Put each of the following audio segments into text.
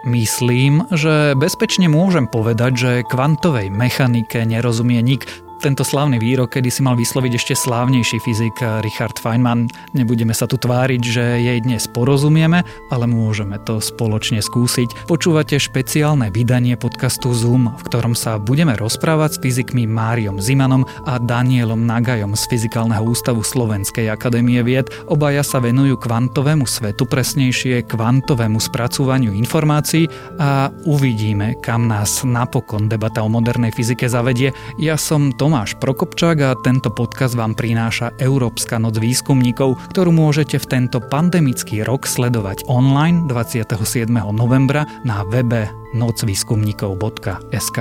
Myslím, že bezpečne môžem povedať, že kvantovej mechanike nerozumie nik. Tento slávny výrok kedysi mal vysloviť ešte slávnejší fyzik Richard Feynman. Nebudeme sa tu tváriť, že jej dnes porozumieme, ale môžeme to spoločne skúsiť. Počúvate špeciálne vydanie podcastu Zoom, v ktorom sa budeme rozprávať s fyzikmi Máriom Zimanom a Danielom Nagajom z Fyzikálneho ústavu Slovenskej akadémie vied. Obaja sa venujú kvantovému svetu, presnejšie kvantovému spracúvaniu informácií a uvidíme, kam nás napokon debata o modernej fyzike zavedie. Ja som Tomáš Prokopčák a tento podcast vám prináša Európska noc výskumníkov, ktorú môžete v tento pandemický rok sledovať online 27. novembra na webe nocvýskumníkov.sk.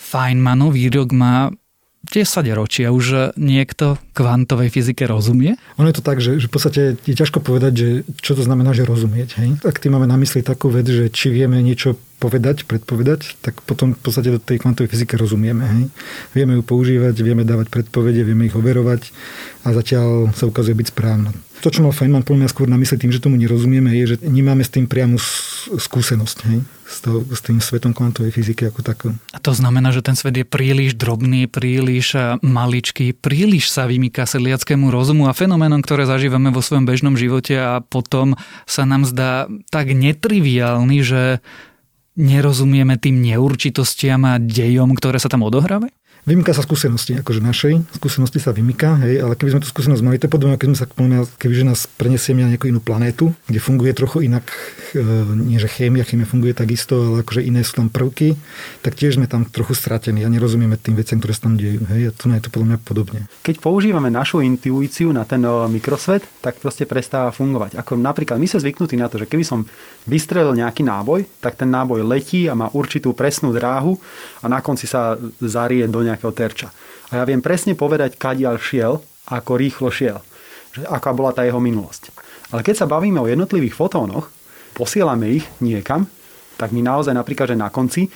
Feynmanov výrok má 10 ročia. Už niekto kvantovej fyzike rozumie? Ono je to tak, že v podstate je ťažko povedať, že čo to znamená, že rozumieť. Hej? Ak tým máme na mysli takú vec, že či vieme niečo povedať, predpovedať, tak potom v podstate do tej kvantovej fyzike rozumieme. Hej? Vieme ju používať, vieme dávať predpovede, vieme ich overovať a zatiaľ sa ukazuje byť správna. To, čo mal Feynman podľa mňa skôr na mysli tým, že tomu nerozumieme, je, že nemáme s tým priamu skúsenosť, hej? S tým svetom kvantovej fyziky ako takou. A to znamená, že ten svet je príliš drobný, príliš maličký, príliš sa vymýka sedliackému rozumu a fenoménom, ktoré zažívame vo svojom bežnom živote a potom sa nám zdá tak netriviálny, že nerozumieme tým neurčitostiam a dejom, ktoré sa tam odohrávajú? Vymýka sa skúsenosti, akože našej skúsenosti sa vymýka, hej, ale keby sme tú skúsenosť mali, to podobne, kebyže nás prenesieme na nejakú inú planétu, kde funguje trochu inak, nie že chémia funguje takisto, ale akože iné sú tam prvky, tak tiež sme tam trochu stratení a nerozumieme tým veciam, ktoré sa tam dejú, hej, a tu je to podľa mňa podobne. Keď používame našu intuíciu na ten mikrosvet, tak proste prestáva fungovať. Ako napríklad my sme zvyknutí na to, že keby som vystrelil nejaký náboj, tak ten náboj letí a má určitú presnú dráhu a na konci sa zarie do nejakého terča. A ja viem presne povedať, kadiaľ šiel, ako rýchlo šiel. Že aká bola tá jeho minulosť. Ale keď sa bavíme o jednotlivých fotónoch, posielame ich niekam, tak my naozaj napríklad, že na konci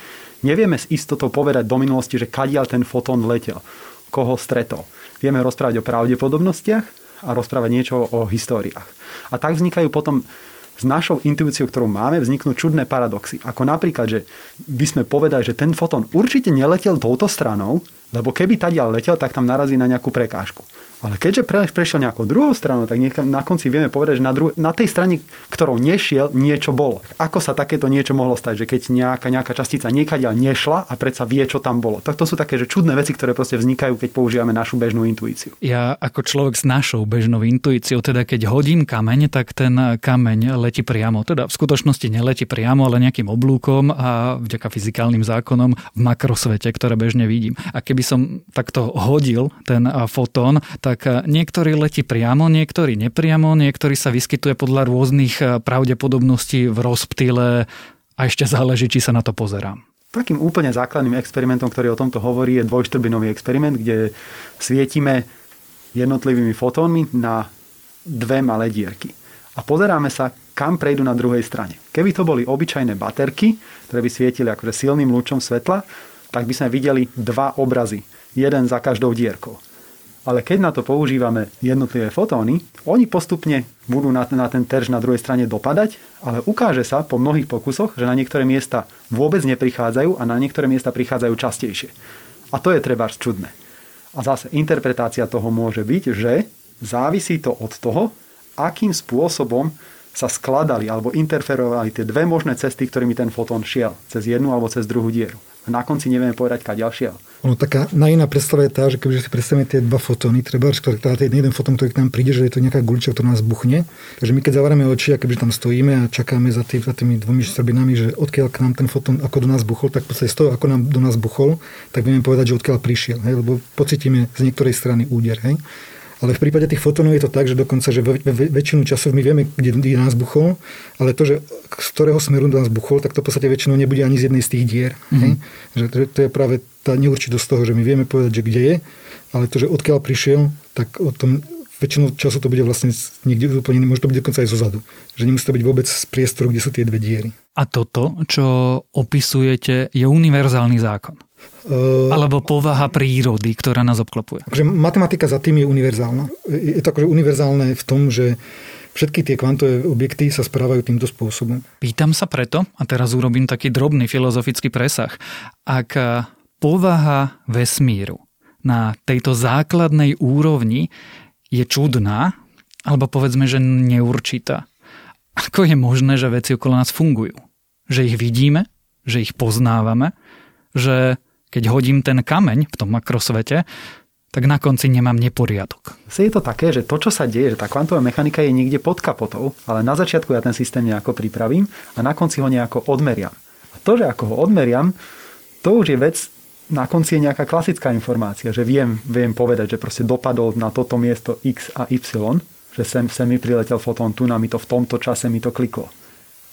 nevieme s istotou povedať do minulosti, že kadiaľ ten fotón letel, koho stretol. Vieme rozprávať o pravdepodobnostiach a rozprávať niečo o históriách. A tak vznikajú potom s našou intuíciou, ktorú máme, vzniknú čudné paradoxy. Ako napríklad, že by sme povedali, že ten fotón určite neletel touto stranou, lebo keby tadiaľ letel, tak tam narazí na nejakú prekážku. Ale keďže prešiel nejakou druhou stranou, tak na konci vieme povedať, že na tej strane, ktorou nešiel, niečo bolo. Ako sa takéto niečo mohlo stať, že keď nejaká častica niekadiaľ nešla a predsa vie, čo tam bolo. Tak to sú také, že čudné veci, ktoré proste vznikajú, keď používame našu bežnú intuíciu. Ja ako človek s našou bežnou intuíciou, teda keď hodím kameň, tak ten kameň letí priamo. Teda v skutočnosti neletí priamo, ale nejakým oblúkom a vďaka fyzikálnym zákonom v makrosvete, ktoré bežne vidím. A keby som takto hodil ten fotón, tak niektorý letí priamo, niektorý nepriamo, niektorý sa vyskytuje podľa rôznych pravdepodobností v rozptyle a ešte záleží, či sa na to pozerám. Takým úplne základným experimentom, ktorý o tomto hovorí, je dvojštrbinový experiment, kde svietime jednotlivými fotónmi na dve malé dierky. A pozeráme sa, kam prejdú na druhej strane. Keby to boli obyčajné baterky, ktoré by svietili akože silným lúčom svetla, tak by sme videli dva obrazy, jeden za každou dierkou. Ale keď na to používame jednotlivé fotóny, oni postupne budú na ten terč na druhej strane dopadať, ale ukáže sa po mnohých pokusoch, že na niektoré miesta vôbec neprichádzajú a na niektoré miesta prichádzajú častejšie. A to je trebárs čudné. A zase interpretácia toho môže byť, že závisí to od toho, akým spôsobom sa skladali alebo interferovali tie dve možné cesty, ktorými ten fotón šiel, cez jednu alebo cez druhú dieru. A na konci nevieme povedať, kadiaľ šiel. Ono taká najiná predstava je tá, že kebyže si predstavíme tie dva fotóny, treba jeden fotón, ktorý k nám príde, že je to nejaká gulička, ktorá nás buchne. Takže my keď zavárame oči a kebyže tam stojíme a čakáme za tými dvomi strbinami, že odkiaľ k nám ten fotón ako do nás buchol, tak v podstate z toho, ako nám do nás buchol, tak vieme povedať, že odkiaľ prišiel, hej? Lebo pocítime z niektorej strany úder, hej? Ale v prípade tých fotónov je to tak, že dokonca, že väčšinu časov my vieme, kde nás buchol, ale to, že z ktorého smeru nás buchol, tak to v podstate väčšinou nebude ani z jednej z tých dier. Mm-hmm. Že to je práve tá neurčitosť toho, že my vieme povedať, že kde je, ale to, že odkiaľ prišiel, tak o tom väčšinou času to bude vlastne niekde úplne, môže to byť dokonca aj zozadu. Že nemusí to byť vôbec z priestoru, kde sú tie dve diery. A toto, čo opisujete, je univerzálny zákon. Alebo povaha prírody, ktorá nás obklopuje. Matematika za tým je univerzálna. Je to akože univerzálne v tom, že Všetky tie kvantové objekty sa správajú týmto spôsobom. Pýtam sa preto, a teraz urobím taký drobný filozofický presah, ak povaha vesmíru na tejto základnej úrovni je čudná, alebo povedzme, že neurčitá. Ako je možné, že veci okolo nás fungujú? Že ich vidíme, že ich poznávame, že keď hodím ten kameň v tom makrosvete, tak na konci nemám neporiadok. Je to také, že to, čo sa deje, že tá kvantová mechanika je niekde pod kapotou, ale na začiatku ja ten systém nejako pripravím a na konci ho nejako odmeriam. A to, že ako ho odmeriam, to už je vec, na konci je nejaká klasická informácia, že viem povedať, že proste dopadol na toto miesto X a Y, že sem mi priletel fotón, tu na mi to v tomto čase mi to kliklo.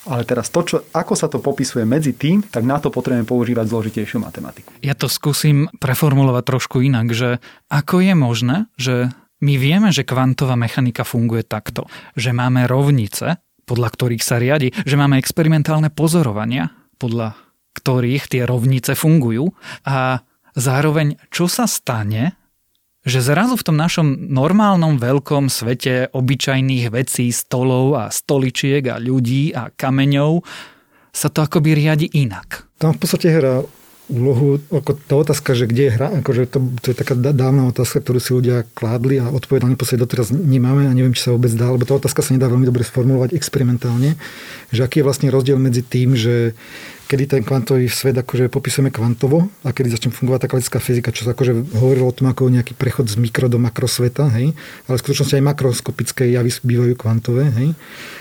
Ale teraz to, ako sa to popisuje medzi tým, tak na to potrebujeme používať zložitejšiu matematiku. Ja to skúsim preformulovať trošku inak, že ako je možné, že my vieme, že kvantová mechanika funguje takto, že máme rovnice, podľa ktorých sa riadi, že máme experimentálne pozorovania, podľa ktorých tie rovnice fungujú a zároveň čo sa stane, že zrazu v tom našom normálnom veľkom svete obyčajných vecí, stolov a stoličiek a ľudí a kameňov sa to akoby riadi inak. Tam v podstate hrá úlohu, ako tá otázka, že kde je hra, akože to je taká dávna otázka, ktorú si ľudia kládli a odpovedali v podstate doteraz nemáme a neviem, či sa vôbec dá, lebo tá otázka sa nedá veľmi dobre sformulovať experimentálne, že aký je vlastne rozdiel medzi tým, že kedy ten kvantový svet akože popisujeme kvantovo a kedy začne fungovať tá klasická fyzika, čo sa akože hovorilo o tom ako nejaký prechod z mikro do makrosveta, hej? Ale v skutočnosti aj makroskopické javy bývajú kvantové. Hej?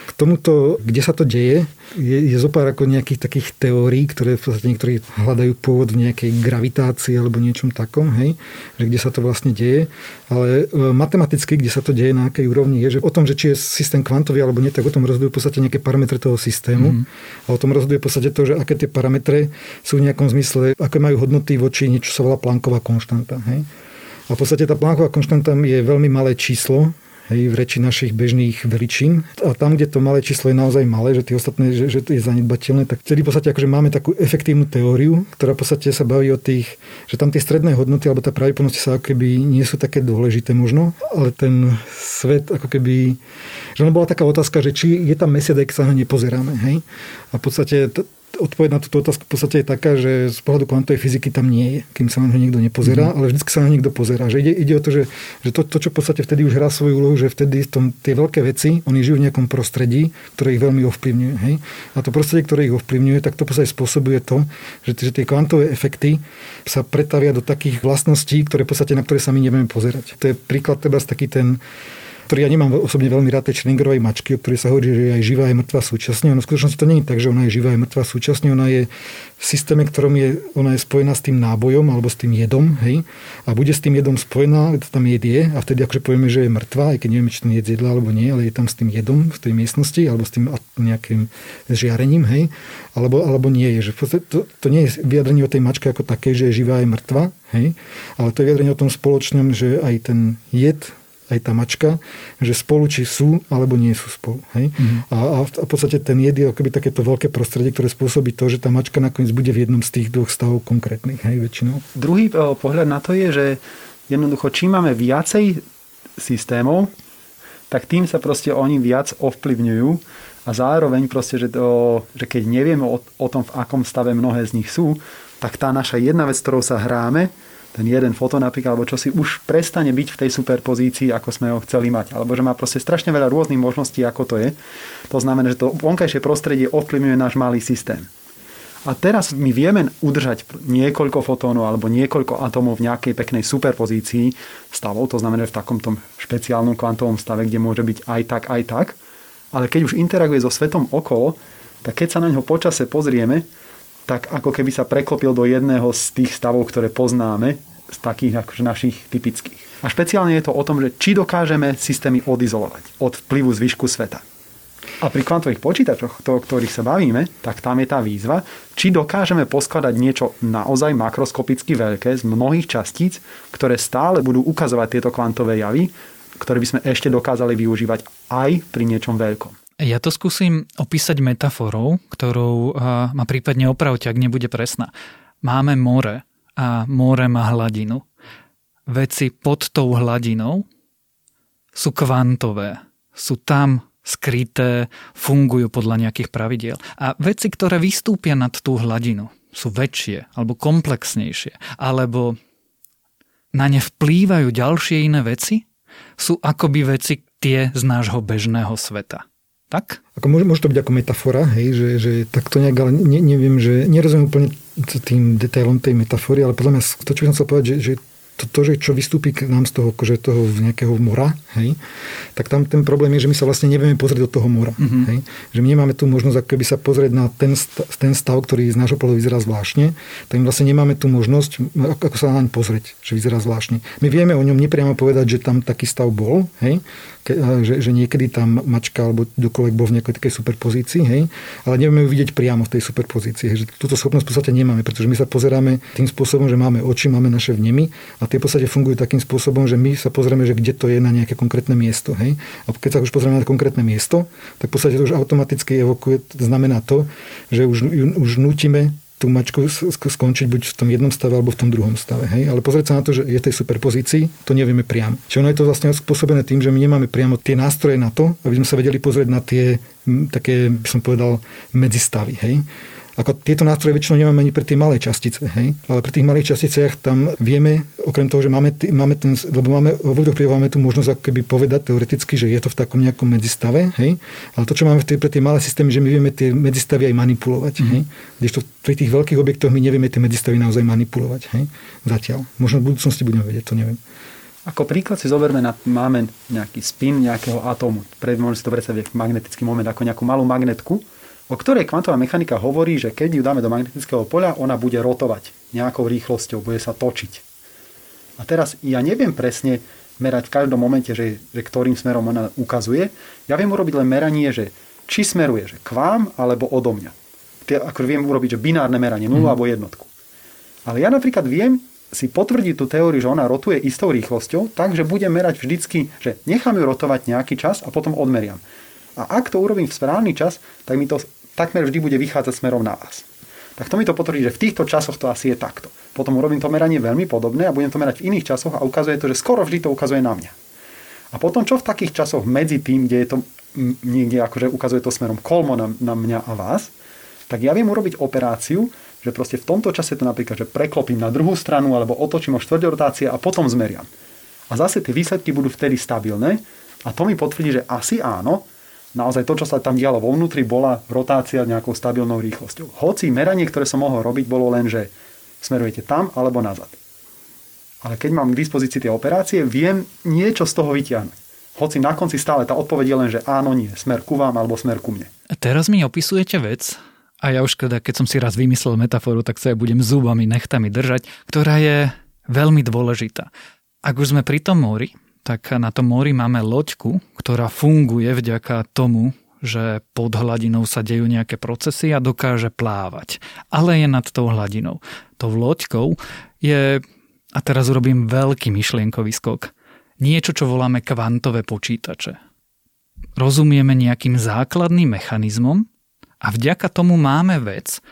K tomuto, kde sa to deje, je zopár ako nejakých takých teórií, ktoré niektorí hľadajú pôvod v nejakej gravitácii alebo niečom takom, hej? Že kde sa to vlastne deje. Ale matematicky, kde sa to deje, na akej úrovni je, že o tom, že či je systém kvantový alebo nie, tak o tom rozhodujú v podstate nejaké parametre toho systému. A o tom rozhoduje v podstate to, že aké tie parametre sú v nejakom zmysle, aké majú hodnoty voči niečo sa volá Plancková konštanta. Hej? A v podstate tá Plancková konštanta je veľmi malé číslo, hej, v reči našich bežných veličín. A tam, kde to malé číslo je naozaj malé, že tie ostatné, že to je zanedbateľné, tak vtedy v podstate akože máme takú efektívnu teóriu, ktorá v podstate sa baví o tých, že tam tie stredné hodnoty alebo tá pravdepodobnosť sa ako keby nie sú také dôležité možno, ale ten svet ako keby, že ono bola taká otázka, že či je tam mesiac, ak sa ho nepozeráme, hej? A v podstate odpoveď na túto otázku v podstate je taká, že z pohľadu kvantovej fyziky tam nie je, kým sa na ňo nikto nepozerá, ale vždycky sa na ňo niekto pozerá. Že ide o to, že to, čo v podstate vtedy už hrá svoju úlohu, že vtedy tie veľké veci, oni žijú v nejakom prostredí, ktoré ich veľmi ovplyvňuje. Hej? A to prostredie, ktoré ich ovplyvňuje, tak to v podstate spôsobuje to, že tie kvantové efekty sa pretavia do takých vlastností, ktoré v podstate, na ktoré sa my nevieme pozerať. To je príklad teda z taký ten, ktorý ja nemám osobne veľmi rád, tej Schrödingerovej mačky, o ktorej sa hovorí, že je aj živá, aj mŕtva súčasne. Ono v skutočnosti to nie je tak, že ona je živá, aj mŕtva súčasne. Ona je v systéme, ktorom je, ona je spojená s tým nábojom alebo s tým jedom, hej? A bude s tým jedom spojená, tam jed je, a vtedy akože povieme, že je mŕtva, aj keď nevieme, či ten jed jedla alebo nie, ale je tam s tým jedom v tej miestnosti alebo s tým nejakým žiarením, hej? Alebo nie je. Že to nie je vyjadrenie o tej mačke ako také, že je živá, aj mŕtva, hej? Ale to je vyjadrenie o tom spoločnom, že aj ten jed, aj tá mačka, že spolu či sú, alebo nie sú spolu. Hej? A v podstate ten jed je akoby takéto veľké prostredie, ktoré spôsobí to, že tá mačka nakoniec bude v jednom z tých dvoch stavov konkrétnych, hej, väčšinou. Druhý pohľad na to je, že jednoducho, čím máme viacej systémov, tak tým sa proste oni viac ovplyvňujú a zároveň proste, že keď nevieme o tom, v akom stave mnohé z nich sú, tak tá naša jedna vec, ktorou sa hráme, ten jeden fotón napríklad, alebo čo si už prestane byť v tej superpozícii, ako sme ho chceli mať. Alebo že má proste strašne veľa rôznych možností, ako to je. To znamená, že to vonkajšie prostredie ovplyvňuje náš malý systém. A teraz my vieme udržať niekoľko fotónov alebo niekoľko atómov v nejakej peknej superpozícii stavov, to znamená, že v takomto špeciálnom kvantovom stave, kde môže byť aj tak, ale keď už interaguje so svetom okolo, tak keď sa na ňo počase pozrieme, tak ako keby sa preklopil do jedného z tých stavov, ktoré poznáme, z takých akože našich typických. A špeciálne je to o tom, že či dokážeme systémy odizolovať od vplyvu zvyšku sveta. A pri kvantových počítačoch, o ktorých sa bavíme, tak tam je tá výzva, či dokážeme poskladať niečo naozaj makroskopicky veľké z mnohých častíc, ktoré stále budú ukazovať tieto kvantové javy, ktoré by sme ešte dokázali využívať aj pri niečom veľkom. Ja to skúsim opísať metaforou, ktorou ma prípadne opravte, ak nebude presná. Máme more a more má hladinu. Veci pod tou hladinou sú kvantové. Sú tam skryté, fungujú podľa nejakých pravidiel. A veci, ktoré vystúpia nad tú hladinu, sú väčšie alebo komplexnejšie, alebo na ne vplývajú ďalšie iné veci, sú akoby veci tie z nášho bežného sveta. Tak? Ako môže to byť ako metafora, hej, že takto nejak, ale neviem, že nerozumiem úplne tým detailom tej metafory, ale podľa mňa to, čo by som chcel povedať, že to, čo vystúpi k nám z toho, akože toho nejakého mora, hej, tak tam ten problém je, že my sa vlastne nevieme pozrieť do toho mora. Mm-hmm. Hej, že my nemáme tú možnosť ako keby sa pozrieť na ten stav, ktorý z nášho pohľadu vyzerá zvláštne, tak my vlastne nemáme tú možnosť, ako sa naň pozrieť, že vyzerá zvláštne. My vieme o ňom nepriamo povedať, že tam taký stav bol, hej, že niekedy tam mačka alebo kdokoľvek bol v nejakej takej superpozícii, hej, ale nevieme ju vidieť priamo v tej superpozícii. Hej, že túto schopnosť v podstate nemáme, pretože my sa pozeráme tým spôsobom, že máme oči, máme naše vnemy a tie v podstate fungujú takým spôsobom, že my sa pozrieme, že kde to je na nejaké konkrétne miesto, hej. A keď sa už pozrieme na konkrétne miesto, tak v podstate to už automaticky evokuje, znamená to, že už nútime tú mačku skončiť buď v tom jednom stave alebo v tom druhom stave. Hej? Ale pozrieť sa na to, že je tej superpozícii, to nevieme priamo. Čiže ono je to vlastne spôsobené tým, že my nemáme priamo tie nástroje na to, aby sme sa vedeli pozrieť na tie také, by som povedal, medzistavy. Hej? Ako tieto nástroje väčšinou nemáme ani pre tie malé častice, hej? Ale pri tých malých časticiach tam vieme, okrem toho, že máme tú možnosť ako keby povedať teoreticky, že je to v takom nejakom medzistave, hej? Ale to, čo máme pre tie malé systémy, že my vieme tie medzistavy aj manipulovať, hej? Kdežto pri tých veľkých objektoch my nevieme tie medzistavy naozaj manipulovať, hej? Zatiaľ. Možno v budúcnosti budeme vedieť, to neviem. Ako príklad si zoberme, máme nejaký spin nejakého atómu. Môžeme si to predstaviť magnetický moment ako nejakú malú magnetku, o ktorej kvantová mechanika hovorí, že keď ju dáme do magnetického poľa, ona bude rotovať nejakou rýchlosťou, bude sa točiť. A teraz ja neviem presne merať v každom momente, že ktorým smerom ona ukazuje. Ja viem urobiť len meranie, že či smeruje že k vám, alebo odo mňa. Ako viem urobiť že binárne meranie, 0 alebo jednotku. Ale ja napríklad viem si potvrdiť tú teóriu, že ona rotuje istou rýchlosťou, takže budem merať vždycky, že nechám ju rotovať nejaký čas a potom odmeriam. A ak to urobím v správny čas, tak mi to takmer vždy bude vychádzať smerom na vás. Tak to mi to potvrdí, že v týchto časoch to asi je takto. Potom urobím to meranie veľmi podobné a budem to merať v iných časoch a ukazuje to, že skoro vždy to ukazuje na mňa. A potom čo v takých časoch medzi tým, kde je to niekde akože ukazuje to smerom kolmo na mňa a vás, tak ja viem urobiť operáciu, že proste v tomto čase to napríklad, že preklopím na druhú stranu alebo otočím o štvrť rotácie a potom zmeriam. A zase tie výsledky budú vtedy stabilné a to mi potvrdí, že asi áno. Naozaj to, čo sa tam dialo vo vnútri, bola rotácia nejakou stabilnou rýchlosťou. Hoci meranie, ktoré som mohol robiť, bolo len, že smerujete tam alebo nazad. Ale keď mám k dispozícii tie operácie, viem niečo z toho vytiahnuť. Hoci na konci stále tá odpoveď je len, že áno, nie, smer ku vám alebo smer ku mne. A teraz mi opisujete vec, a ja už keď som si raz vymyslel metaforu, tak sa ja budem zubami, nechtami držať, ktorá je veľmi dôležitá. Ak už sme pri tom mori, tak na tom mori máme loďku, ktorá funguje vďaka tomu, že pod hladinou sa dejú nejaké procesy a dokáže plávať. Ale je nad tou hladinou. Tou loďkou je, a teraz urobím veľký myšlienkový skok, niečo, čo voláme kvantové počítače. Rozumieme nejakým základným mechanizmom a vďaka tomu máme vec,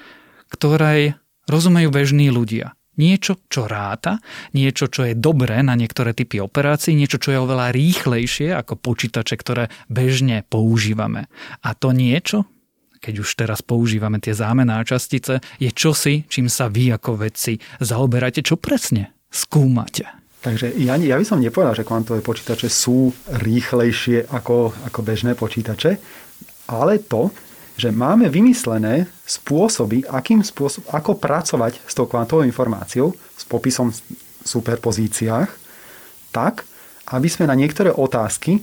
ktorej rozumejú bežní ľudia. Niečo, čo ráta, niečo, čo je dobré na niektoré typy operácií, niečo, čo je oveľa rýchlejšie ako počítače, ktoré bežne používame. A to niečo, keď už teraz používame tie zámenné častice, je čosi, čím sa vy ako vedci zaoberáte, čo presne skúmate. Takže ja by som nepovedal, že kvantové počítače sú rýchlejšie ako bežné počítače, ale to, že máme vymyslené spôsoby, ako pracovať s tou kvantovou informáciou, s popisom v superpozíciách, tak, aby sme na niektoré otázky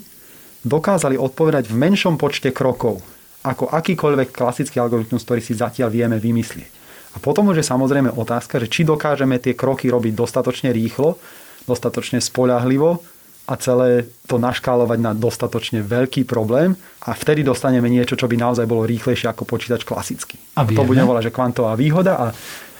dokázali odpovedať v menšom počte krokov, ako akýkoľvek klasický algoritmus, ktorý si zatiaľ vieme vymyslieť. A potom už je samozrejme otázka, že či dokážeme tie kroky robiť dostatočne rýchlo, dostatočne spoľahlivo, a celé to naškálovať na dostatočne veľký problém a vtedy dostaneme niečo, čo by naozaj bolo rýchlejšie ako počítač klasický. A to budeme volať, že kvantová výhoda a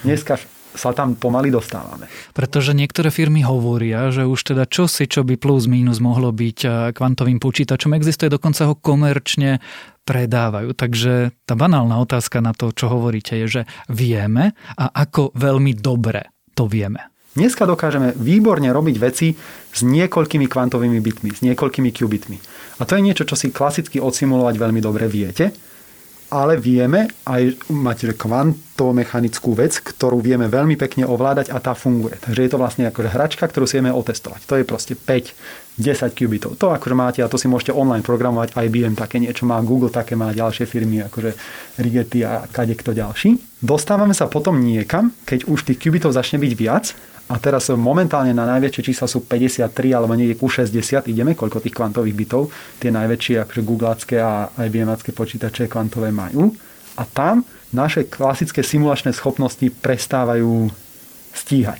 dneska sa tam pomaly dostávame. Pretože niektoré firmy hovoria, že už teda čosi, čo by plus minus mohlo byť kvantovým počítačom, existuje, dokonca ho komerčne predávajú. Takže tá banálna otázka na to, čo hovoríte, je, že vieme a ako veľmi dobre to vieme. Dneska dokážeme výborne robiť veci s niekoľkými kvantovými bitmi, s niekoľkými qubitmi. A to je niečo, čo si klasicky odsimulovať veľmi dobre viete, ale vieme aj mať kvantovomechanickú vec, ktorú vieme veľmi pekne ovládať a tá funguje. Takže je to vlastne akože hračka, ktorú si vieme otestovať. To je proste 5-10 qubitov. To akože máte a to si môžete online programovať. IBM také niečo má, Google také má, ďalšie firmy akože Rigetti a kadekto ďalší. Dostávame sa potom niekam, keď už tých qubitov začne byť viac. A teraz momentálne na najväčšie čísla sú 53 alebo niekde ku 60. Ideme, koľko tých kvantových bitov tie najväčšie akože googlácké a IBM-ácké počítače kvantové majú. A tam naše klasické simulačné schopnosti prestávajú stíhať.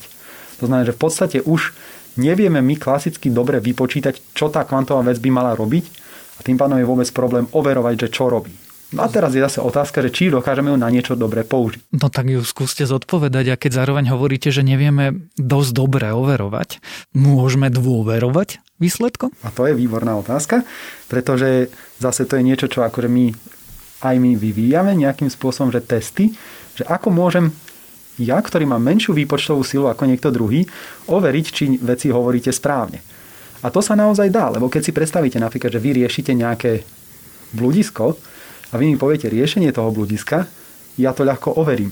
To znamená, že v podstate už nevieme my klasicky dobre vypočítať, čo tá kvantová vec by mala robiť a tým pádom je vôbec problém overovať, že čo robí. No a teraz je zase otázka, že či dokážeme ju na niečo dobre použiť. No tak ju skúste zodpovedať a keď zároveň hovoríte, že nevieme dosť dobre overovať, môžeme dôverovať výsledkom? A to je výborná otázka, pretože zase to je niečo, čo akože my vyvíjame nejakým spôsobom, že testy, že ako môžem ja, ktorý mám menšiu výpočtovú silu ako niekto druhý, overiť, či veci hovoríte správne. A to sa naozaj dá, lebo keď si predstavíte napríklad, že vy riešite nejaké bludisko, a vy mi poviete riešenie toho bludiska, ja to ľahko overím.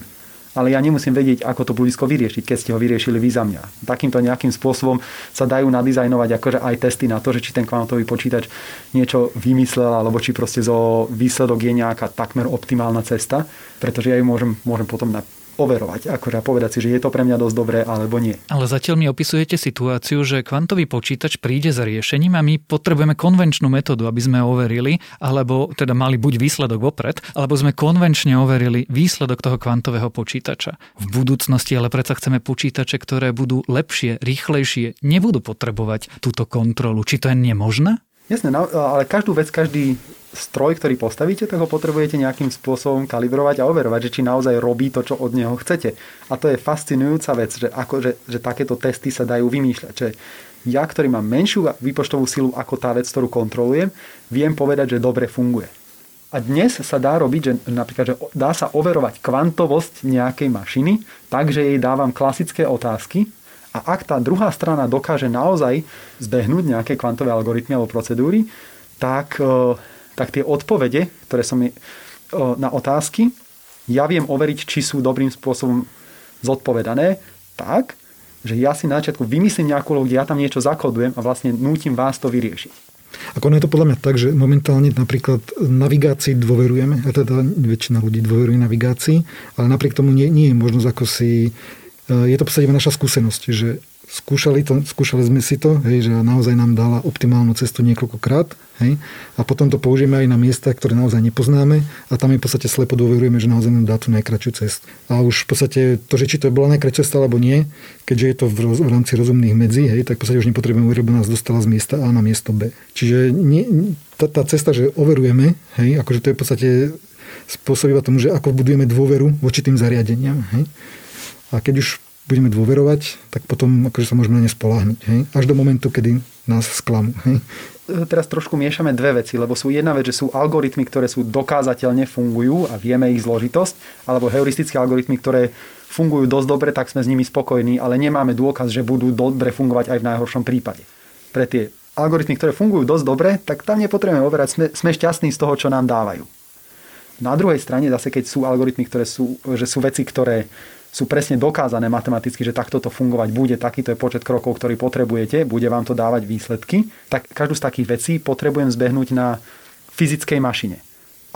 Ale ja nemusím vedieť, ako to bludisko vyriešiť, keď ste ho vyriešili vy za mňa. Takýmto nejakým spôsobom sa dajú nadizajnovať akože aj testy na to, že či ten kvantový počítač niečo vymyslel, alebo či proste zo výsledok je nejaká takmer optimálna cesta, pretože ja ju môžem potom overovať, akože povedať si, že je to pre mňa dosť dobré alebo nie. Ale zatiaľ mi opisujete situáciu, že kvantový počítač príde za riešením a my potrebujeme konvenčnú metódu, aby sme overili, alebo teda mali buď výsledok vopred, alebo sme konvenčne overili výsledok toho kvantového počítača. V budúcnosti ale predsa chceme počítače, ktoré budú lepšie, rýchlejšie, nebudú potrebovať túto kontrolu. Či to je nemožné? Jasné, ale každú vec, každý stroj, ktorý postavíte, toho potrebujete nejakým spôsobom kalibrovať a overovať, že či naozaj robí to, čo od neho chcete. A to je fascinujúca vec, že takéto testy sa dajú vymýšľať. Že ja, ktorý mám menšiu výpočtovú silu ako tá vec, ktorú kontrolujem, viem povedať, že dobre funguje. A dnes sa dá robiť, že napríklad, že dá sa overovať kvantovosť nejakej mašiny, takže jej dávam klasické otázky. A ak tá druhá strana dokáže naozaj zbehnúť nejaké kvantové algoritmy alebo procedúry, tak tie odpovede, ktoré som na otázky, ja viem overiť, či sú dobrým spôsobom zodpovedané, tak, že ja si na začiatku vymyslím nejakú logiku, ja tam niečo zakodujem a vlastne nútim vás to vyriešiť. Ako ono je to podľa mňa tak, že momentálne napríklad navigácii dôverujeme, a teda väčšina ľudí dôveruje navigácii, ale napriek tomu nie je možnosť, ako si... Je to podstate naša skúsenosť, že skúšali sme si to, hej, že naozaj nám dala optimálnu cestu niekoľkokrát, hej, a potom to použijeme aj na miesta, ktoré naozaj nepoznáme a tam je v podstate slepo dôverujeme, že naozaj nám dá tú najkračšiu cestu. A už v podstate to, že či to bola najkračšia cesta alebo nie, keďže je to v rámci rozumných medzi, hej, tak v podstate už nepotrebujeme, lebo nás dostala z miesta A na miesto B. Čiže tá cesta, že overujeme, hej, akože to je v podstate spôsobíva tomu, že ako budujeme dôveru voči tým zariadeniam, hej. A keď už budeme dôverovať, tak potom akože sa môžeme na ne spoľahnúť. Hej? Až do momentu, kedy nás sklamú. Hej? Teraz trošku miešame dve veci, lebo sú jedna vec, že sú algoritmy, ktoré sú dokázateľne fungujú a vieme ich zložitosť, alebo heuristické algoritmy, ktoré fungujú dosť dobre, tak sme s nimi spokojní, ale nemáme dôkaz, že budú dobre fungovať aj v najhoršom prípade. Pre tie algoritmy, ktoré fungujú dosť dobre, tak tam nepotrebujeme overať, sme šťastní z toho, čo nám dávajú. Na druhej strane zase, keď sú algoritmy, že sú veci, ktoré sú presne dokázané matematicky, že takto to fungovať bude, takýto je počet krokov, ktorý potrebujete, bude vám to dávať výsledky, tak každú z takých vecí potrebujem zbehnúť na fyzickej mašine.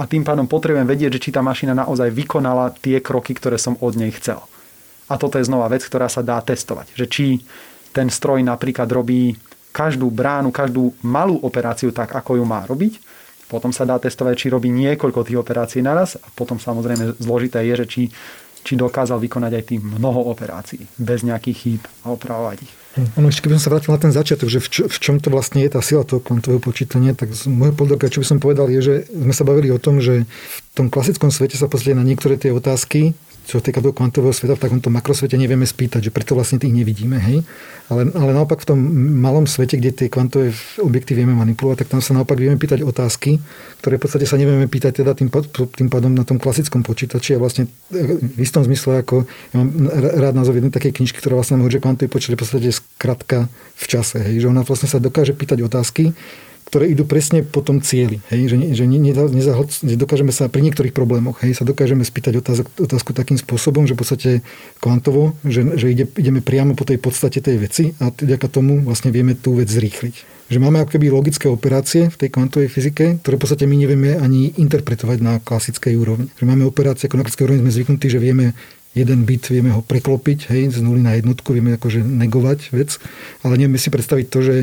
A tým pádom potrebujem vedieť, že či tá mašina naozaj vykonala tie kroky, ktoré som od nej chcel. A toto je znova vec, ktorá sa dá testovať. Že či ten stroj napríklad robí každú bránu, každú malú operáciu tak, ako ju má robiť, potom sa dá testovať, či robí niekoľko tých operácií naraz a potom samozrejme zložité je, že či dokázal vykonať aj tým mnoho operácií bez nejakých chýb a opravovať ich. Ono ešte, keby som sa vrátil na ten začiatok, že v čom to vlastne je tá sila toho kvantového počítania, tak z môjho pohľadu, čo by som povedal, je, že sme sa bavili o tom, že v tom klasickom svete sa pozrieť na niektoré tie otázky, čo sa týka toho kvantového sveta, v takomto makrosvete nevieme spýtať, že preto vlastne tých nevidíme, hej. Ale naopak v tom malom svete, kde tie kvantové objekty vieme manipulovať, tak tam sa naopak vieme pýtať otázky, ktoré v podstate sa nevieme pýtať teda tým pádom na tom klasickom počítači. A vlastne v istom zmysle, ako ja mám rád názov jednej takej knižky, ktorá vlastne hovorí, že kvantový počítač je v podstate skratka v čase, hej, že ona vlastne sa dokáže pýtať otázky, ktoré idú presne po tom cieli. Hej? Že dokážeme sa pri niektorých problémoch, hej? Sa dokážeme spýtať otázku takým spôsobom, že v podstate kvantovo, že ideme priamo po tej podstate tej veci a vďaka tomu vlastne vieme tú vec zrýchliť. Že máme ako keby logické operácie v tej kvantovej fyzike, ktoré v podstate my nevieme ani interpretovať na klasickej úrovni. Že máme operácie, ako na klasickej úrovni sme zvyknutí, že vieme jeden bit, vieme ho preklopiť, hej, z nuly na jednotku, vieme akože negovať vec, ale nevieme si predstaviť to, že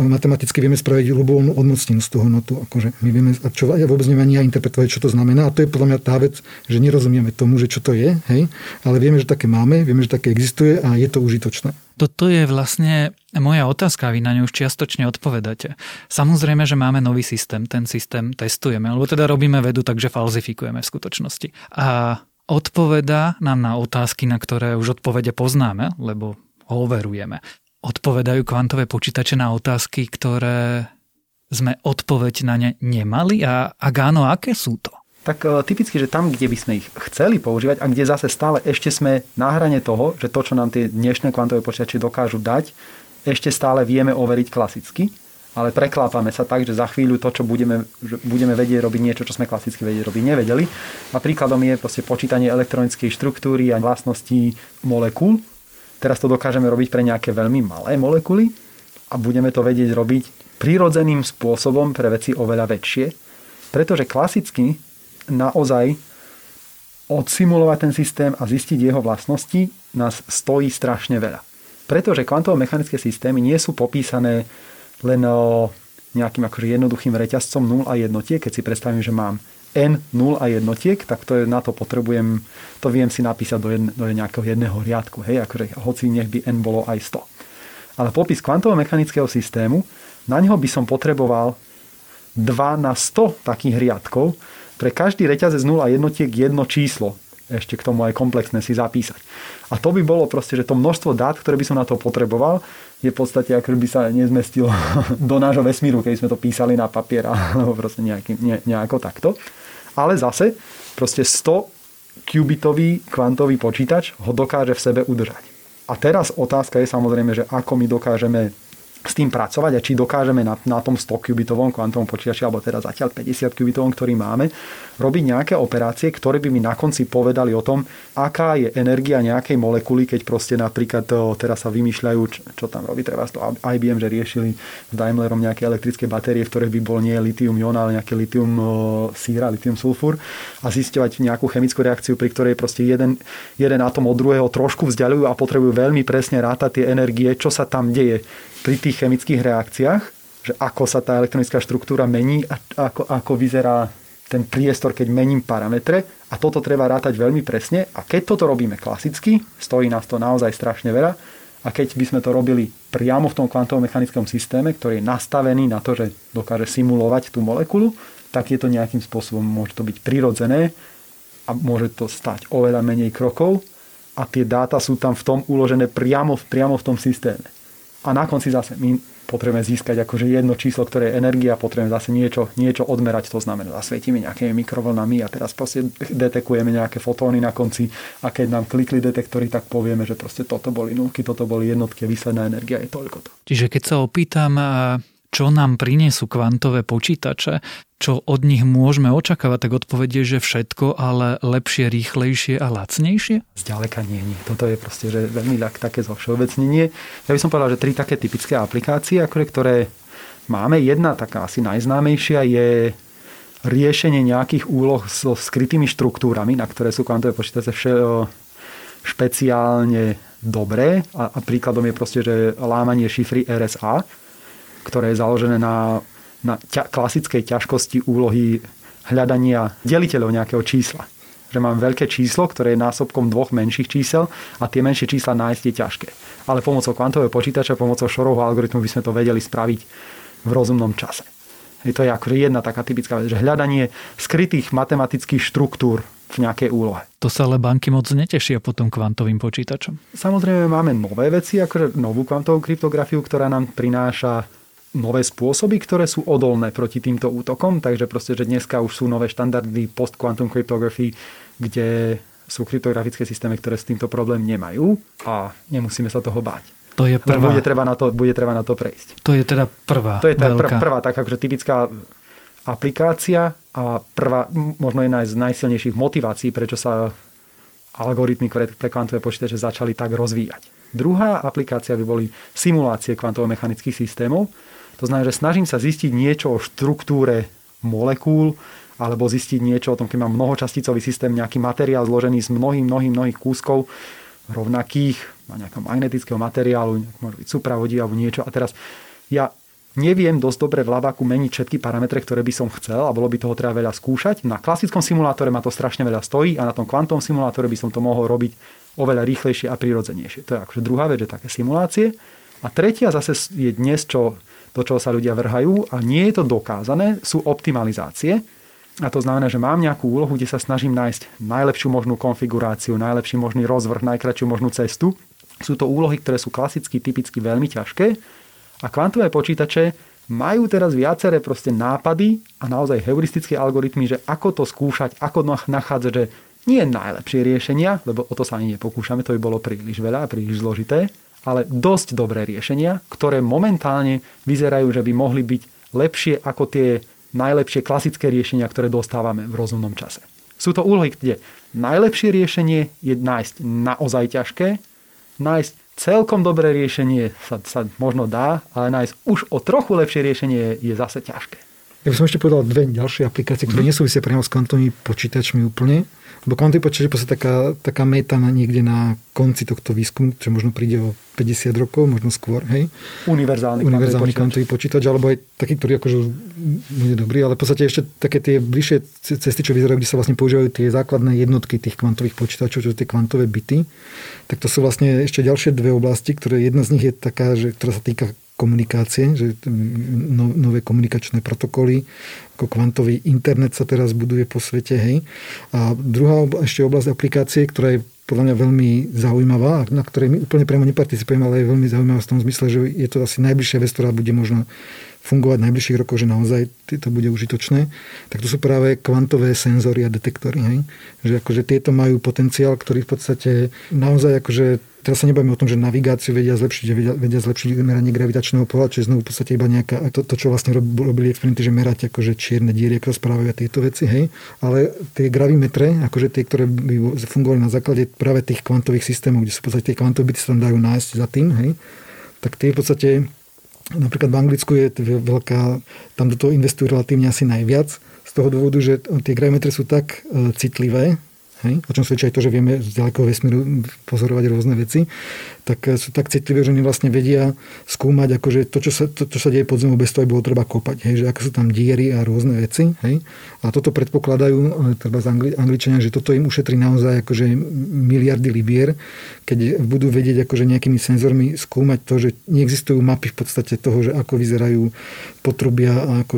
matematicky vieme spraviť ľubovoľnú odmocninu z toho notu, akože my vieme, a čo, ja vôbec neviem ani interpretovať, čo to znamená, a to je podľa mňa tá vec, že nerozumieme tomu, že čo to je, hej, ale vieme, že také máme, vieme, že také existuje a je to užitočné. Toto je vlastne moja otázka, vy na ňu už čiastočne odpovedáte. Samozrejme, že máme nový systém, ten systém testujeme, alebo teda robíme vedu, takže falzifikujeme v skutočnosti. A odpoveda nám na otázky, na ktoré už odpovede poznáme, lebo ho overujeme. Odpovedajú kvantové počítače na otázky, ktoré sme odpoveď na ne nemali? A ak áno, aké sú to? Tak typicky, že tam, kde by sme ich chceli používať a kde zase stále ešte sme na hrane toho, že to, čo nám tie dnešné kvantové počítače dokážu dať, ešte stále vieme overiť klasicky, ale preklápame sa tak, že za chvíľu to, čo budeme vedieť robiť niečo, čo sme klasicky vedieť robiť, nevedeli. A príkladom je proste počítanie elektronickej štruktúry a vlastností molekúl. Teraz to dokážeme robiť pre nejaké veľmi malé molekuly a budeme to vedieť robiť prirodzeným spôsobom pre veci oveľa väčšie, pretože klasicky naozaj odsimulovať ten systém a zistiť jeho vlastnosti nás stojí strašne veľa. Pretože kvantovo-mechanické systémy nie sú popísané len nejakým akože jednoduchým reťazcom 0 a jednotiek. Keď si predstavím, že mám n 0 a jednotiek, tak to je, na to potrebujem, to viem si napísať do nejakého jedného riadku. Hej, akože hoci nech by n bolo aj 100. Ale popis kvantovo-mechanického systému, na neho by som potreboval 2 na 100 takých riadkov. Pre každý reťazec 0 a jednotiek jedno číslo. Ešte k tomu aj komplexné si zapísať. A to by bolo proste, že to množstvo dát, ktoré by som na to potreboval, je v podstate, ako by sa nezmestilo do nášho vesmíru, keď sme to písali na papier alebo proste nejako takto. Ale zase proste 100 kubitový kvantový počítač ho dokáže v sebe udržať. A teraz otázka je samozrejme, že ako my dokážeme s tým pracovať a či dokážeme na tom 100 qubitovom kvantovom počítači, alebo teda zatiaľ 50 qubitovom, ktorý máme, robiť nejaké operácie, ktoré by mi na konci povedali o tom, aká je energia nejakej molekuly, keď proste napríklad teraz sa vymýšľajú, čo tam robí, treba to IBM, že riešili s Daimlerom nejaké elektrické batérie, v ktorých by bol nie litium ion, ale nejaké litium síra, litium sulfur, a zisťovať nejakú chemickú reakciu, pri ktorej proste jeden atom od druhého trošku vzdialujú a potrebujú veľmi presne rátať tie energie, čo sa tam deje pri tých chemických reakciách, že ako sa tá elektronická štruktúra mení a ako vyzerá ten priestor, keď mením parametre, a toto treba rátať veľmi presne, a keď toto robíme klasicky, stojí nás to naozaj strašne veľa, a keď by sme to robili priamo v tom kvantovo-mechanickom systéme, ktorý je nastavený na to, že dokáže simulovať tú molekulu, tak je to nejakým spôsobom, môže to byť prirodzené a môže to stať oveľa menej krokov a tie dáta sú tam v tom uložené priamo v tom systéme. A na konci zase my potrebujeme získať akože jedno číslo, ktoré je energia, potrebujeme zase niečo odmerať, to znamená, zasvietime nejakými mikrovlnami a teraz proste detekujeme nejaké fotóny na konci, a keď nám klikli detektory, tak povieme, že proste toto boli nulky, toto boli jednotky, výsledná energia je toľko. Čiže keď sa opýtam, čo nám prinesú kvantové počítače, čo od nich môžeme očakávať, tak odpovedie, že všetko, ale lepšie, rýchlejšie a lacnejšie? Zďaleka nie. Toto je proste že veľmi také zovšeobecnenie. Ja by som povedal, že 3 také typické aplikácie, ktoré máme. Jedna, taká asi najznámejšia, je riešenie nejakých úloh so skrytými štruktúrami, na ktoré sú kvantové počítače špeciálne dobré. A príkladom je proste, že lámanie šifry RSA, ktoré je založené na klasickej ťažkosti úlohy hľadania deliteľov nejakého čísla. Že mám veľké číslo, ktoré je násobkom 2 menších čísel, a tie menšie čísla nájsť je ťažké. Ale pomocou kvantového počítača, pomocou Šorovho algoritmu by sme to vedeli spraviť v rozumnom čase. To je ako jedna taká typická vec, že hľadanie skrytých matematických štruktúr v nejakej úlohe. To sa ale banky moc netešia potom kvantovým počítačom. Samozrejme máme nové veci, akože novú kvantovú kryptografiu, ktorá nám prináša nové spôsoby, ktoré sú odolné proti týmto útokom, takže proste, že dneska už sú nové štandardy post-quantum cryptography, kde sú kryptografické systémy, ktoré s týmto problém nemajú a nemusíme sa toho báť. To je prvá. Bude treba na to prejsť. To je teda prvá. To je teda prvá taká akože typická aplikácia a prvá, možno jedna z najsilnejších motivácií, prečo sa algoritmy pre kvantové počítače začali tak rozvíjať. Druhá aplikácia by boli simulácie kvantovo-mechanických systémov. To znamená, že snažím sa zistiť niečo o štruktúre molekúl alebo zistiť niečo o tom, keď mám mnohočasticový systém, nejaký materiál zložený z mnohých kúskov rovnakých, na nejakého magnetického materiálu, môžu byť supravodí alebo niečo. A teraz ja neviem dosť dobre v labaku meniť všetky parametre, ktoré by som chcel a bolo by toho treba veľa skúšať. Na klasickom simulátore ma to strašne veľa stojí a na tom kvantovom simulátore by som to mohol robiť oveľa rýchlejšie a prirodzenejšie. To je akože druhá vec, že také simulácie. A tretia zase je dnes, do čoho sa ľudia vrhajú a nie je to dokázané, sú optimalizácie. A to znamená, že mám nejakú úlohu, kde sa snažím nájsť najlepšiu možnú konfiguráciu, najlepší možný rozvrh, najkračšiu možnú cestu. Sú to úlohy, ktoré sú klasicky, typicky veľmi ťažké. A kvantové počítače majú teraz viaceré proste nápady a naozaj heuristické algoritmy, že ako to skúšať, ako nachádzať, že nie najlepšie riešenia, lebo o to sa ani nepokúšame, to by bolo príliš veľa a príliš zložité, ale dosť dobré riešenia, ktoré momentálne vyzerajú, že by mohli byť lepšie ako tie najlepšie klasické riešenia, ktoré dostávame v rozumnom čase. Sú to úlohy, kde najlepšie riešenie je nájsť naozaj ťažké, nájsť celkom dobré riešenie sa možno dá, ale nájsť už o trochu lepšie riešenie je zase ťažké. Ja by som ešte povedal dve ďalšie aplikácie, ktoré nesúvisia priamo s kvantovými počítačmi úplne, lebo kvantové počítače je taká meta niekde na konci tohto výskumu, čo možno príde o 50 rokov, možno skôr, hej. Univerzálny kvantový počítač, alebo aj taký, ktorý akože bude dobrý, ale v podstate ešte také tie bližšie cesty, čo vyzerajú, kde sa vlastne používajú tie základné jednotky tých kvantových počítačov, čo sú tie kvantové bity, tak to sú vlastne ešte ďalšie dve oblasti, ktoré jedna z nich je taká, že ktorá sa týka komunikácie, že nové komunikačné protokoly, ako kvantový internet sa teraz buduje po svete, hej. A druhá ešte oblasť aplikácie, ktorá je podľa mňa veľmi zaujímavá, na ktorej my úplne priamo neparticipujeme, ale je veľmi zaujímavá v tom zmysle, že je to asi najbližšia vec, ktorá bude možno fungovať v najbližších rokoch, že naozaj to bude užitočné, tak to sú práve kvantové senzory a detektory. Hej? Že akože tieto majú potenciál, ktorý v podstate naozaj akože, teraz sa nebavíme o tom, že navigáciu vedia zlepšiť meranie gravitačného pola, čo je znovu v podstate iba nejaká, to čo vlastne robili experimenty, že merať akože čierne diery, ako správajú tieto veci, hej? Ale tie gravimetre, akože tie, ktoré by fungovali na základe práve tých kvantových systémov, kde sú v podstate tie kvantové bity sa tam dajú nájsť za tým, hej? Tak tie v podstate napríklad v Anglicku je veľká, tam do toho investujú relatívne asi najviac z toho dôvodu, že tie gravimetre sú tak citlivé, hej, o čom svedčí aj to, že vieme z ďalekého vesmíru pozorovať rôzne veci, tak sú tak citlivé, že oni vlastne vedia skúmať akože to, čo sa deje pod zemou, bez toho aj bolo treba kopať, hej, že aké sú tam diery a rôzne veci, hej. A toto predpokladajú treba z Angličania, že toto im ušetrí naozaj akože miliardy libier, keď budú vedieť akože nejakými senzormi skúmať to, že neexistujú mapy v podstate toho, že ako vyzerajú potrubia a ako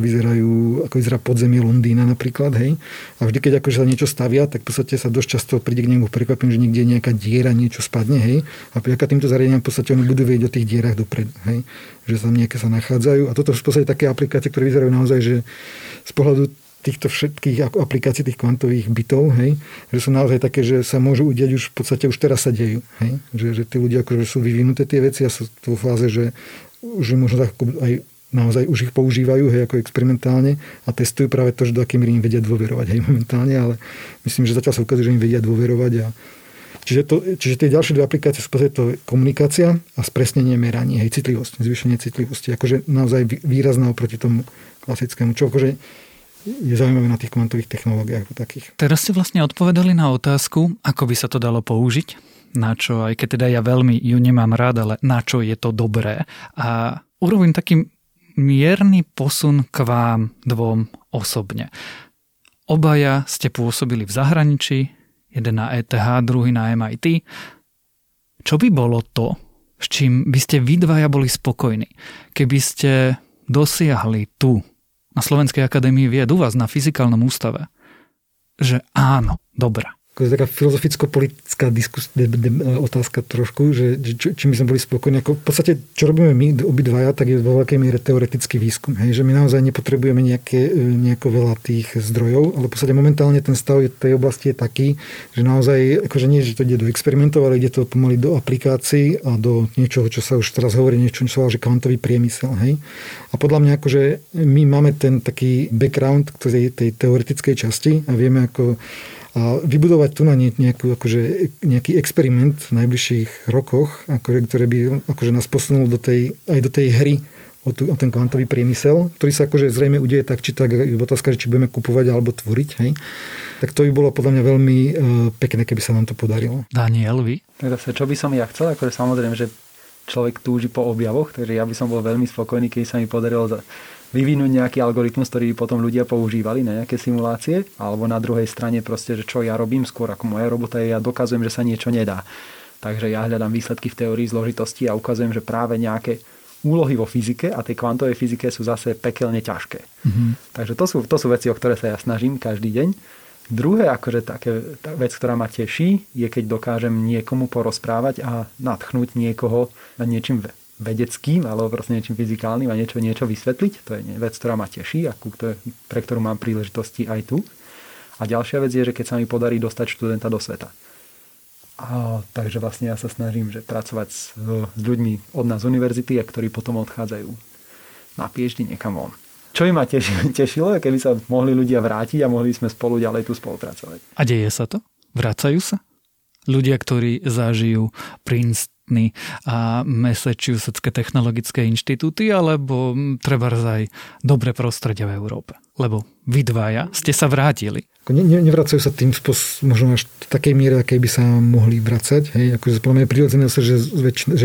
vyzerá podzemie Londýna napríklad, hej. A vždy keď akože sa niečo stavia, tak v podstate sa dosť často príde k nemu prekvapím, že niekde je nejaká diera, niečo spadne, hej. A vďaka týmto zariadeniam v podstate oni budú vedieť o tých dierach dopredu, hej, že tam nejaké sa nachádzajú. A toto v podstate také aplikácie, ktoré vyzerajú naozaj, že z pohľadu týchto všetkých aplikácií tých kvantových bitov, hej, že sú naozaj také, že sa môžu udiať už v podstate už teraz sa dejú, hej, že tí ľudia akože sú vyvinuté tie veci a sú v fáze, že už možno tak aj naozaj už ich používajú, hej, ako experimentálne a testujú práve to, že do akej miery im vedia dôverovať, hej, momentálne, ale myslím, že zatiaľ sa ukazuje, že im vedia dôverovať a Čiže tie ďalšie dve aplikácie sú to komunikácia a spresnenie meranie, hej, citlivosť, zvýšenie citlivosti. Akože naozaj výrazná oproti tomu klasickému, čo akože je zaujímavé na tých kvantových technológiách takých. Teraz ste vlastne odpovedali na otázku, ako by sa to dalo použiť, na čo, aj keď teda ja veľmi ju nemám rád, ale na čo je to dobré. A urobím taký mierny posun k vám dvom osobne. Obaja ste pôsobili v zahraničí, jeden na ETH, druhý na MIT. Čo by bolo to, s čím by ste vy dvaja boli spokojní, keby ste dosiahli tu, na Slovenskej akadémii vied, u vás na Fyzikálnom ústave, že áno, dobrá. Je taká filozoficko-politická otázka trošku, že čím by sme boli spokojní. Ako v podstate, čo robíme my obidvaja, tak je vo veľkej miere teoretický výskum. Hej? Že my naozaj nepotrebujeme nejako veľa tých zdrojov, ale v podstate momentálne ten stav tej oblasti je taký, že naozaj, akože nie, že to ide do experimentov, ale ide to pomaly do aplikácií a do niečoho, čo sa už teraz hovorí, niečo sa volá, že kvantový priemysel. Hej? A podľa mňa, akože my máme ten taký background tej teoretickej časti a vieme, ako a vybudovať tu na nejaký experiment v najbližších rokoch, ktoré by nás posunul aj do tej hry o ten kvantový priemysel, ktorý sa zrejme udeje tak, či tak, je otázka, či budeme kupovať alebo tvoriť, hej. Tak to by bolo podľa mňa veľmi pekné, keby sa nám to podarilo. Daniel, vy? Tak zase, čo by som ja chcel, samozrejme, že človek túži po objavoch, takže ja by som bol veľmi spokojný, keď sa mi podarilo vyvinúť nejaký algoritmus, ktorý by potom ľudia používali na nejaké simulácie, alebo na druhej strane proste, že čo ja robím skôr ako moja robota, ja dokazujem, že sa niečo nedá. Takže ja hľadám výsledky v teórii zložitosti a ukazujem, že práve nejaké úlohy vo fyzike a tej kvantovej fyzike sú zase pekelne ťažké. Takže to sú veci, o ktoré sa ja snažím každý deň. Druhé, tá vec, ktorá ma teší, je keď dokážem niekomu porozprávať a natchnúť niekoho na niečím vedeckým alebo proste niečím fyzikálnym a niečo vysvetliť. To je vec, ktorá ma teší a pre ktorú mám príležitosti aj tu. A ďalšia vec je, že keď sa mi podarí dostať študenta do sveta. Takže vlastne ja sa snažím, že pracovať s ľuďmi od nás z univerzity a ktorí potom odchádzajú na PhD niekam von. Čo by ma tešilo, keby sa mohli ľudia vrátiť a mohli sme spolu ďalej tu spolupracovať. A deje sa to? Vracajú sa? Ľudia, ktorí zažijú Princeton a Massachusettské technologické inštitúty, alebo trebárs aj dobré prostredie v Európe. Lebo vy dvaja ste sa vrátili. Nevracajú sa tým možno až v takej miere, akej by sa mohli vracať. Hej. Podľa mňa je prirodzené sa, že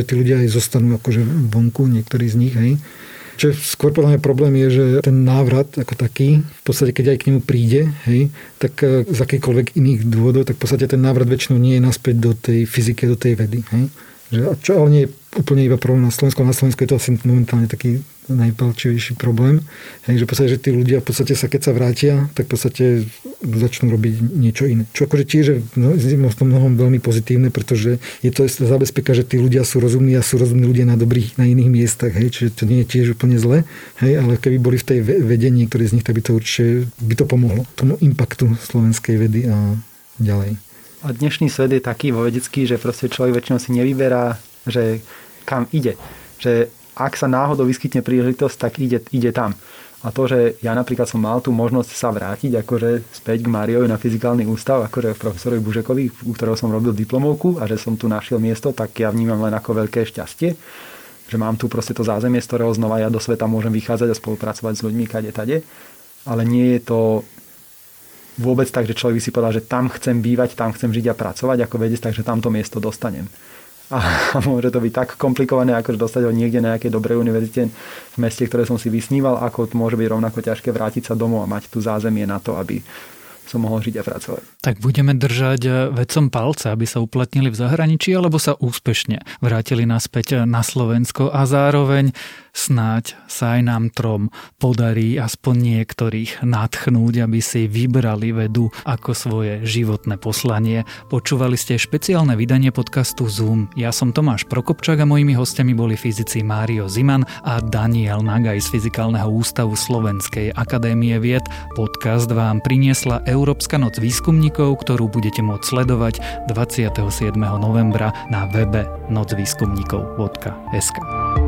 tí ľudia aj zostanú vonku, niektorí z nich. Hej. Čo je skôr podľa mňa problém je, že ten návrat ako taký, v podstate keď aj k nemu príde, hej, tak z akýchkoľvek iných dôvodov, tak v podstate ten návrat väčšinou nie je naspäť do tej fyziky, do tej vedy. Hej. Čo ale nie je úplne iba problém na Slovensku. Na Slovensku je to asi momentálne taký najpalčivejší problém. Hej, že v podstate, že tí ľudia v podstate sa, keď sa vrátia, tak v podstate začnú robiť niečo iné. Čo tiež je v tom mnohom veľmi pozitívne, pretože je to zabezpeka, že tí ľudia sú rozumní a sú rozumní ľudia na iných miestach. Hej, čiže to nie je tiež úplne zle. Hej, ale keby boli v tej vedení, niektorí z nich, tak by to určite pomohlo tomu impaktu slovenskej vedy a ďalej. A dnešný svet je taký vo vedecký, že proste človek väčšinou si nevyberá, že kam ide. Že ak sa náhodou vyskytne príležitosť, tak ide tam. A to, že ja napríklad som mal tú možnosť sa vrátiť späť k Máriovi na Fyzikálny ústav, profesorovi Bužekovi, u ktorého som robil diplomovku a že som tu našiel miesto, tak ja vnímam len ako veľké šťastie, že mám tu proste to zázemie, z ktorého znova ja do sveta môžem vychádzať a spolupracovať s ľuďmi kade-tade. Ale nie je to vôbec tak, že človek by si povedal, že tam chcem bývať, tam chcem žiť a pracovať, ako vedieť, takže tamto miesto dostanem. A môže to byť tak komplikované, akože dostať ho niekde na nejakej dobrej univerzite v meste, ktoré som si vysníval, ako môže byť rovnako ťažké vrátiť sa domov a mať tu zázemie na to, aby som mohol žiť a pracovať. Tak budeme držať vedcom palce, aby sa uplatnili v zahraničí, alebo sa úspešne vrátili naspäť na Slovensko a zároveň snáď sa aj nám trom podarí aspoň niektorých nadchnúť, aby si vybrali vedu ako svoje životné poslanie. Počúvali ste špeciálne vydanie podcastu Zoom. Ja som Tomáš Prokopčák a mojimi hosťami boli fyzici Mário Ziman a Daniel Nagaj z Fyzikálneho ústavu Slovenskej akadémie vied. Podcast vám priniesla Európska noc výskumníkov, ktorú budete môcť sledovať 27. novembra na webe nocvýskumníkov.sk.